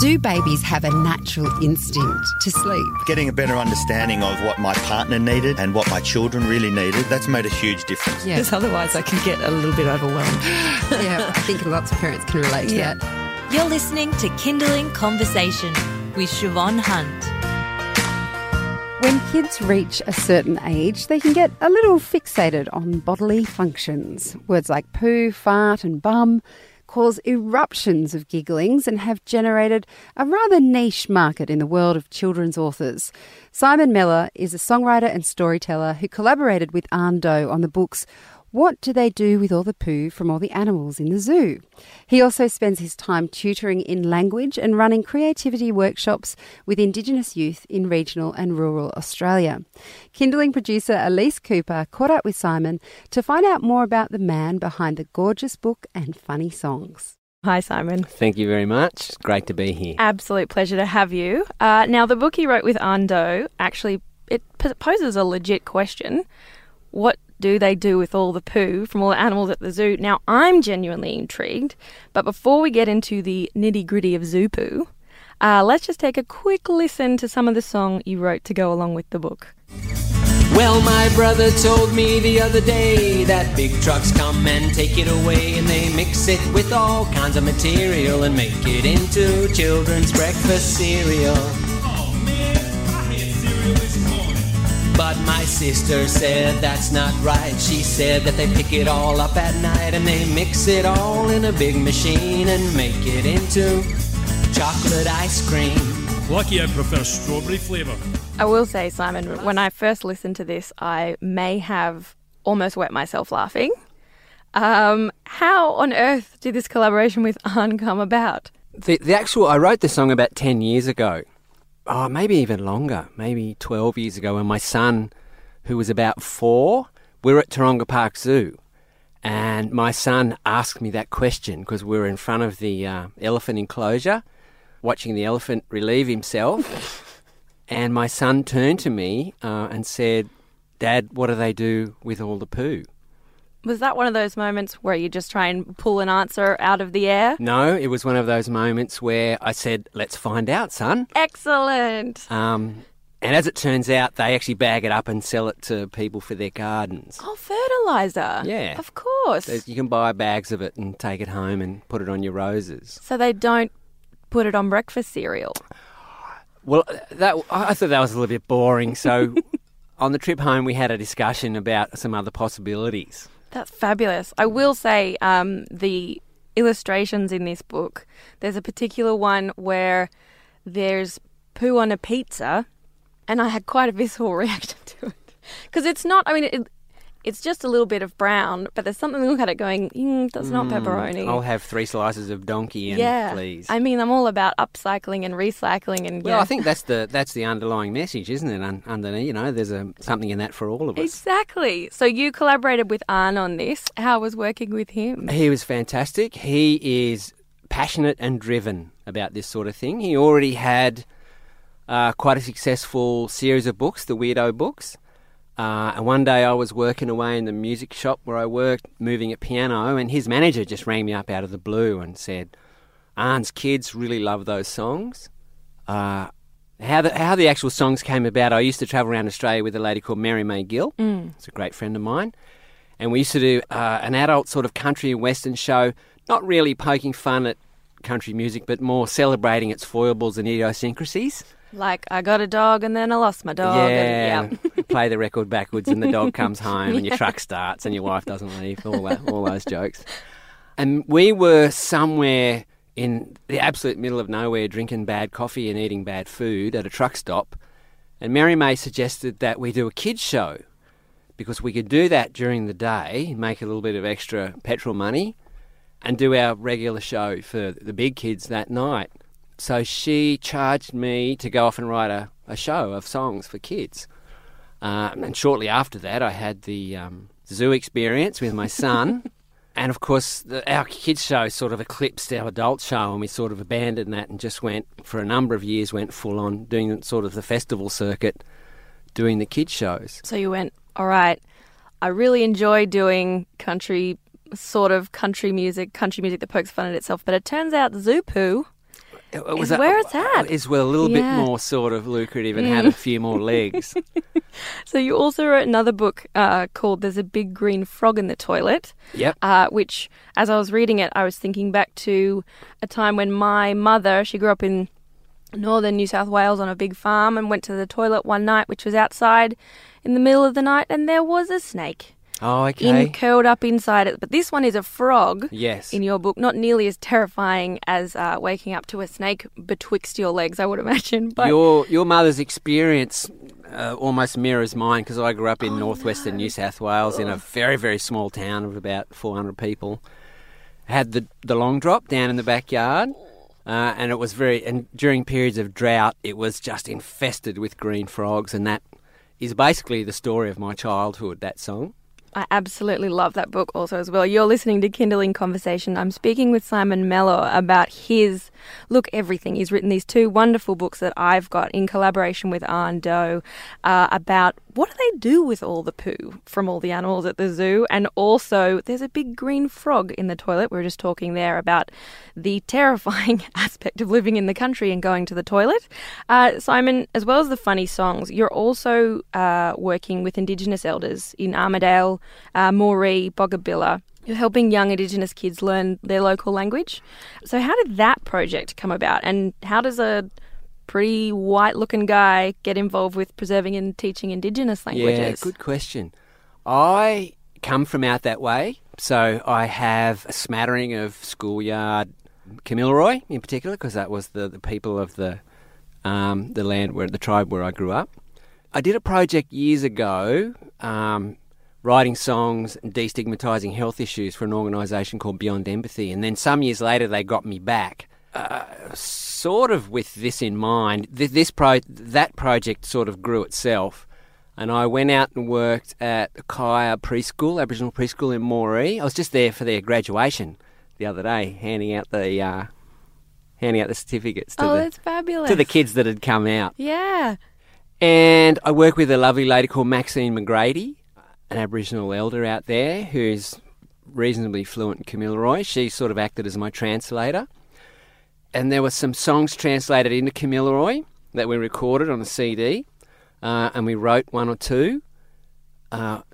Do babies have a natural instinct to sleep? Getting a better understanding of what my partner needed and what my children really needed, that's made a huge difference. Yeah. Because otherwise I can get a little bit overwhelmed. Yeah, I think lots of parents can relate to that. You're listening to Kindling Conversation with Siobhan Hunt. When kids reach a certain age, they can get a little fixated on bodily functions. Words like poo, fart and bum cause eruptions of gigglings and have generated a rather niche market in the world of children's authors. Simon Mellor is a songwriter and storyteller who collaborated with Arne Doe on the books What Do They Do With All the Poo From All the Animals in the Zoo? He also spends his time tutoring in language and running creativity workshops with Indigenous youth in regional and rural Australia. Kindling producer Elise Cooper caught up with Simon to find out more about the man behind the gorgeous book and funny songs. Hi, Simon. Thank you very much. It's great to be here. Absolute pleasure to have you. Now, the book he wrote with Arne Doe, actually, it poses a legit question. What do they do with all the poo from all the animals at the zoo? Now, I'm genuinely intrigued, but before we get into the nitty-gritty of zoo poo, let's just take a quick listen to some of the song you wrote to go along with the book. Well, my brother told me the other day that big trucks come and take it away, and they mix it with all kinds of material and make it into children's breakfast cereal. Oh, man, I had cereal this morning. But my sister said that's not right. She said that they pick it all up at night and they mix it all in a big machine and make it into chocolate ice cream. Lucky I prefer strawberry flavour. I will say, Simon, when I first listened to this, I may have almost wet myself laughing. How on earth did this collaboration with Arne come about? I wrote the song about 10 years ago. Oh, maybe even longer, maybe 12 years ago, when my son, who was about 4, we were at Taronga Park Zoo, and my son asked me that question because we were in front of the elephant enclosure, watching the elephant relieve himself, and my son turned to me and said, "Dad, what do they do with all the poo?" Was that one of those moments where you just try and pull an answer out of the air? No, it was one of those moments where I said, let's find out, son. Excellent. And as it turns out, they actually bag it up and sell it to people for their gardens. Oh, fertiliser. Yeah. Of course. So you can buy bags of it and take it home and put it on your roses. So they don't put it on breakfast cereal? Well, I thought that was a little bit boring. So on the trip home, we had a discussion about some other possibilities. That's fabulous. I will say the illustrations in this book, there's a particular one where there's poo on a pizza, and I had quite a visceral reaction to it. Because it's not, I mean, it's just a little bit of brown, but there's something, look at it going, that's not pepperoni. I'll have 3 slices of donkey and please. I mean, I'm all about upcycling and recycling. I think that's the underlying message, isn't it? Underneath, there's something in that for all of us. Exactly. So you collaborated with Arne on this. How was working with him? He was fantastic. He is passionate and driven about this sort of thing. He already had quite a successful series of books, the Weirdo books. And one day I was working away in the music shop where I worked, moving a piano, and his manager just rang me up out of the blue and said, Arne's kids really love those songs. How the actual songs came about, I used to travel around Australia with a lady called Mary May Gill. It's a great friend of mine. And we used to do an adult sort of country and western show, not really poking fun at country music, but more celebrating its foibles and idiosyncrasies. Like, I got a dog and then I lost my dog. Play the record backwards and the dog comes home and your truck starts and your wife doesn't leave, all those jokes. And we were somewhere in the absolute middle of nowhere drinking bad coffee and eating bad food at a truck stop, and Mary May suggested that we do a kids' show because we could do that during the day, make a little bit of extra petrol money and do our regular show for the big kids that night. So she charged me to go off and write a show of songs for kids. And shortly after that, I had the zoo experience with my son. And, of course, our kids' show sort of eclipsed our adult show, and we sort of abandoned that and just went, for a number of years, went full on doing sort of the festival circuit, doing the kids' shows. So you went, all right, I really enjoy doing country music that pokes fun at itself, but it turns out zoo poo Was that, where it's at. Is well a little bit more sort of lucrative and had a few more legs. So you also wrote another book called There's a Big Green Frog in the Toilet, which as I was reading it, I was thinking back to a time when my mother, she grew up in northern New South Wales on a big farm and went to the toilet one night, which was outside in the middle of the night, and there was a snake. Oh, okay. Curled up inside it. But this one is a frog. Yes. In your book, not nearly as terrifying as waking up to a snake betwixt your legs, I would imagine. But your mother's experience almost mirrors mine, because I grew up in northwestern New South Wales in a very, very small town of about 400 people. Had the long drop down in the backyard. And it was and during periods of drought, it was just infested with green frogs. And that is basically the story of my childhood, that song. I absolutely love that book also as well. You're listening to Kindling Conversation. I'm speaking with Simon Mellor about his Look Everything. He's written these two wonderful books that I've got in collaboration with Arne Doe about what do they do with all the poo from all the animals at the zoo, and also there's a big green frog in the toilet. We were just talking there about the terrifying aspect of living in the country and going to the toilet. Simon, as well as the funny songs, you're also working with Indigenous elders in Armidale, Moree, Bogabilla. You're helping young Indigenous kids learn their local language. So how did that project come about, and how does a pretty white-looking guy get involved with preserving and teaching Indigenous languages? Yeah, good question. I come from out that way, so I have a smattering of schoolyard Gamilaraay in particular, because that was the people of the land where the tribe where I grew up. I did a project years ago. Writing songs and destigmatising health issues for an organisation called Beyond Empathy. And then some years later, they got me back. Sort of with this in mind, that project sort of grew itself. And I went out and worked at Kaya Preschool, Aboriginal Preschool in Moree. I was just there for their graduation the other day, handing out the certificates to that's fabulous. To the kids that had come out. Yeah. And I work with a lovely lady called Maxine McGrady, an Aboriginal elder out there who's reasonably fluent in Gamilaraay. She sort of acted as my translator. And there were some songs translated into Gamilaraay that we recorded on a CD, and we wrote one or two,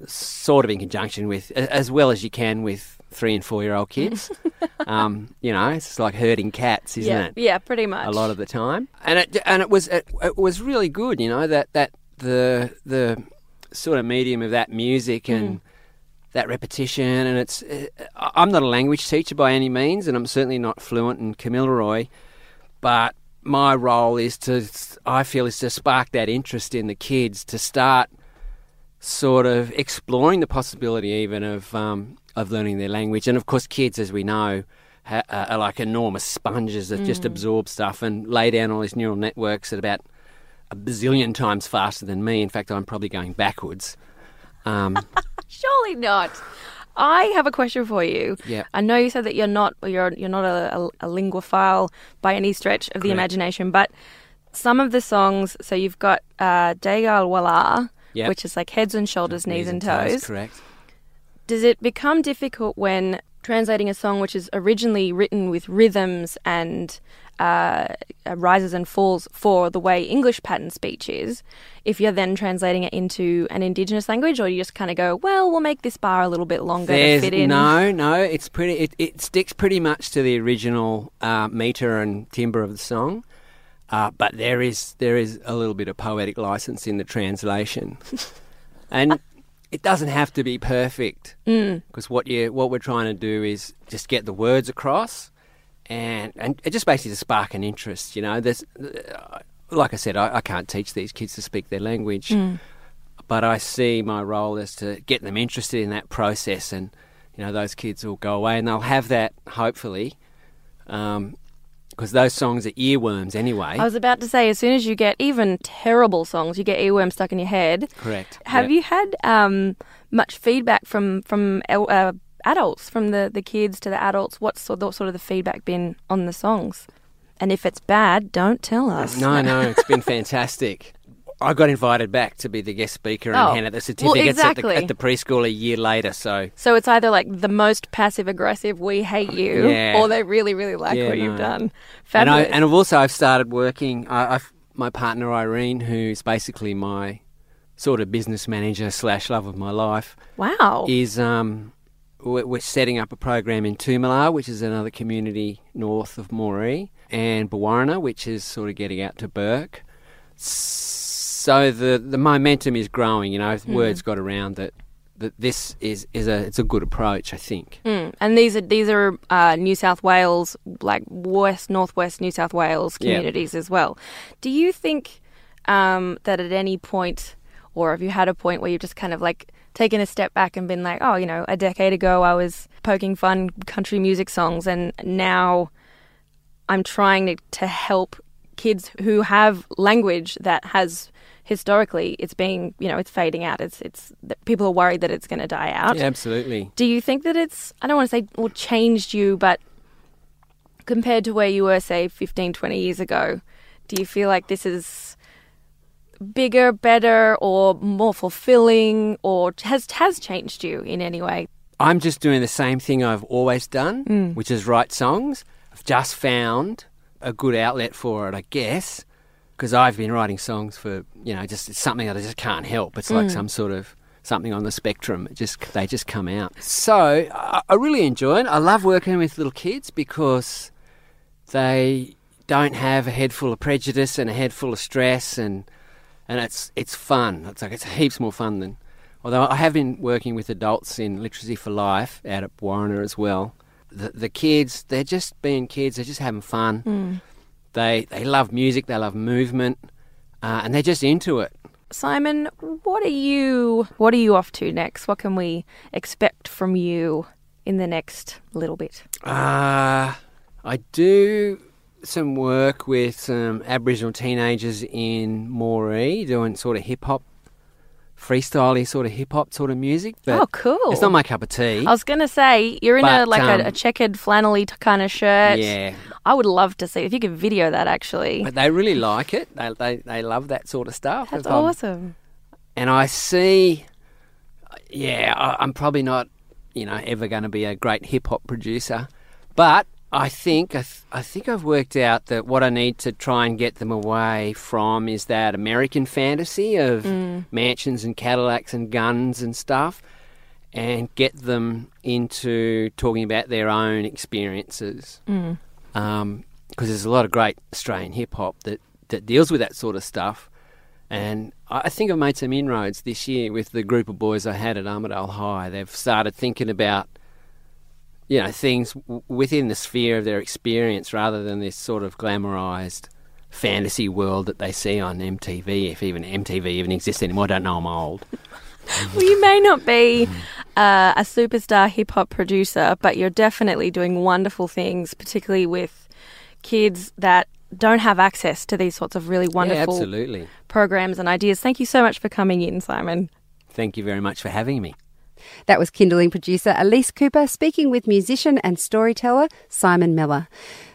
sort of in conjunction with, as well as you can with 3 and 4 year old kids. It's like herding cats, isn't it? Yeah, pretty much. A lot of the time. And it was really good, that the sort of medium of that music and that repetition, and I'm not a language teacher by any means, and I'm certainly not fluent in Gamilaraay, but my role is to spark that interest in the kids, to start sort of exploring the possibility even of learning their language. And of course kids, as we know, are like enormous sponges that just absorb stuff and lay down all these neural networks at about a bazillion times faster than me. In fact, I'm probably going backwards. Surely not. I have a question for you. Yeah. I know you said that you're not a linguophile by any stretch of the imagination, but some of the songs. So you've got De Gale Wallah, which is like heads and shoulders, knees and toes. Correct. Does it become difficult when translating a song which is originally written with rhythms and rises and falls for the way English pattern speech is, if you're then translating it into an Indigenous language, or you just kind of go, well, we'll make this bar a little bit longer to fit in? No, it's pretty. It sticks pretty much to the original metre and timbre of the song, but there is a little bit of poetic licence in the translation, and it doesn't have to be perfect, because what we're trying to do is just get the words across. And it just basically to spark an interest, There's, like I said, I can't teach these kids to speak their language, but I see my role is to get them interested in that process, and those kids will go away and they'll have that, hopefully, because those songs are earworms anyway. I was about to say, as soon as you get even terrible songs, you get earworms stuck in your head. Correct. Have you had much feedback from adults, from the kids to the adults? What's sort of the feedback been on the songs? And if it's bad, don't tell us. No, it's been fantastic. I got invited back to be the guest speaker and hand out the certificates at the preschool a year later. So it's either like the most passive-aggressive, we hate you, or they really, really like you've done. Fabulous. And I've started working. My partner, Irene, who's basically my sort of business manager / love of my life. Wow. Is we're setting up a program in Toomelah, which is another community north of Moree, and Bawarrina, which is sort of getting out to Burke. So the momentum is growing, word's got around that this is a good approach, I think. Mm. And these are New South Wales, like northwest New South Wales communities as well. Do you think that at any point, or have you had a point where you've just kind of like taken a step back and been like, a decade ago I was poking fun country music songs, and now I'm trying to help kids who have language that has historically it's fading out. It's people are worried that it's going to die out. Yeah, absolutely. Do you think that it's, I don't want to say well changed you, but compared to where you were, say 15-20 years ago, do you feel like this is bigger, better, or more fulfilling, or has changed you in any way? I'm just doing the same thing I've always done, which is write songs. I've just found a good outlet for it, I guess, because I've been writing songs for, it's something that I just can't help. It's like some sort of something on the spectrum. They just come out. So I really enjoy it. I love working with little kids because they don't have a head full of prejudice and a head full of stress, and it's fun. It's like it's heaps more fun than... Although I have been working with adults in Literacy for Life out at Warrener as well. The kids, they're just being kids. They're just having fun. Mm. They love music. They love movement, and they're just into it. Simon, what are you off to next? What can we expect from you in the next little bit? I do some work with some Aboriginal teenagers in Moree, doing sort of hip hop. Freestyle-y sort of hip-hop sort of music. But oh, cool. It's not my cup of tea. I was going to say, you're in a checkered flannel-y kind of shirt. Yeah. I would love to see, if you could video that actually. But they really like it. They love that sort of stuff. That's awesome. And I see, I'm probably not, ever going to be a great hip-hop producer. But I think I've worked out that what I need to try and get them away from is that American fantasy of mansions and Cadillacs and guns and stuff, and get them into talking about their own experiences. Because there's a lot of great Australian hip-hop that deals with that sort of stuff. And I think I've made some inroads this year with the group of boys I had at Armidale High. They've started thinking about things within the sphere of their experience rather than this sort of glamorized fantasy world that they see on MTV, if even MTV even exists anymore. I don't know, I'm old. Well, you may not be a superstar hip-hop producer, but you're definitely doing wonderful things, particularly with kids that don't have access to these sorts of really wonderful programs and ideas. Thank you so much for coming in, Simon. Thank you very much for having me. That was Kindling producer Elise Cooper speaking with musician and storyteller Simon Mellor.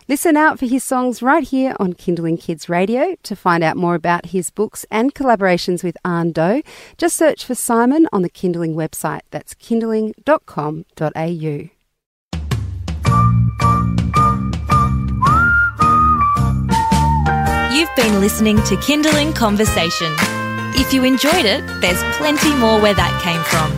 Listen out for his songs right here on Kindling Kids Radio. To find out more about his books and collaborations with Arne Doe, just search for Simon on the Kindling website. That's kindling.com.au. You've been listening to Kindling Conversation. If you enjoyed it, there's plenty more where that came from.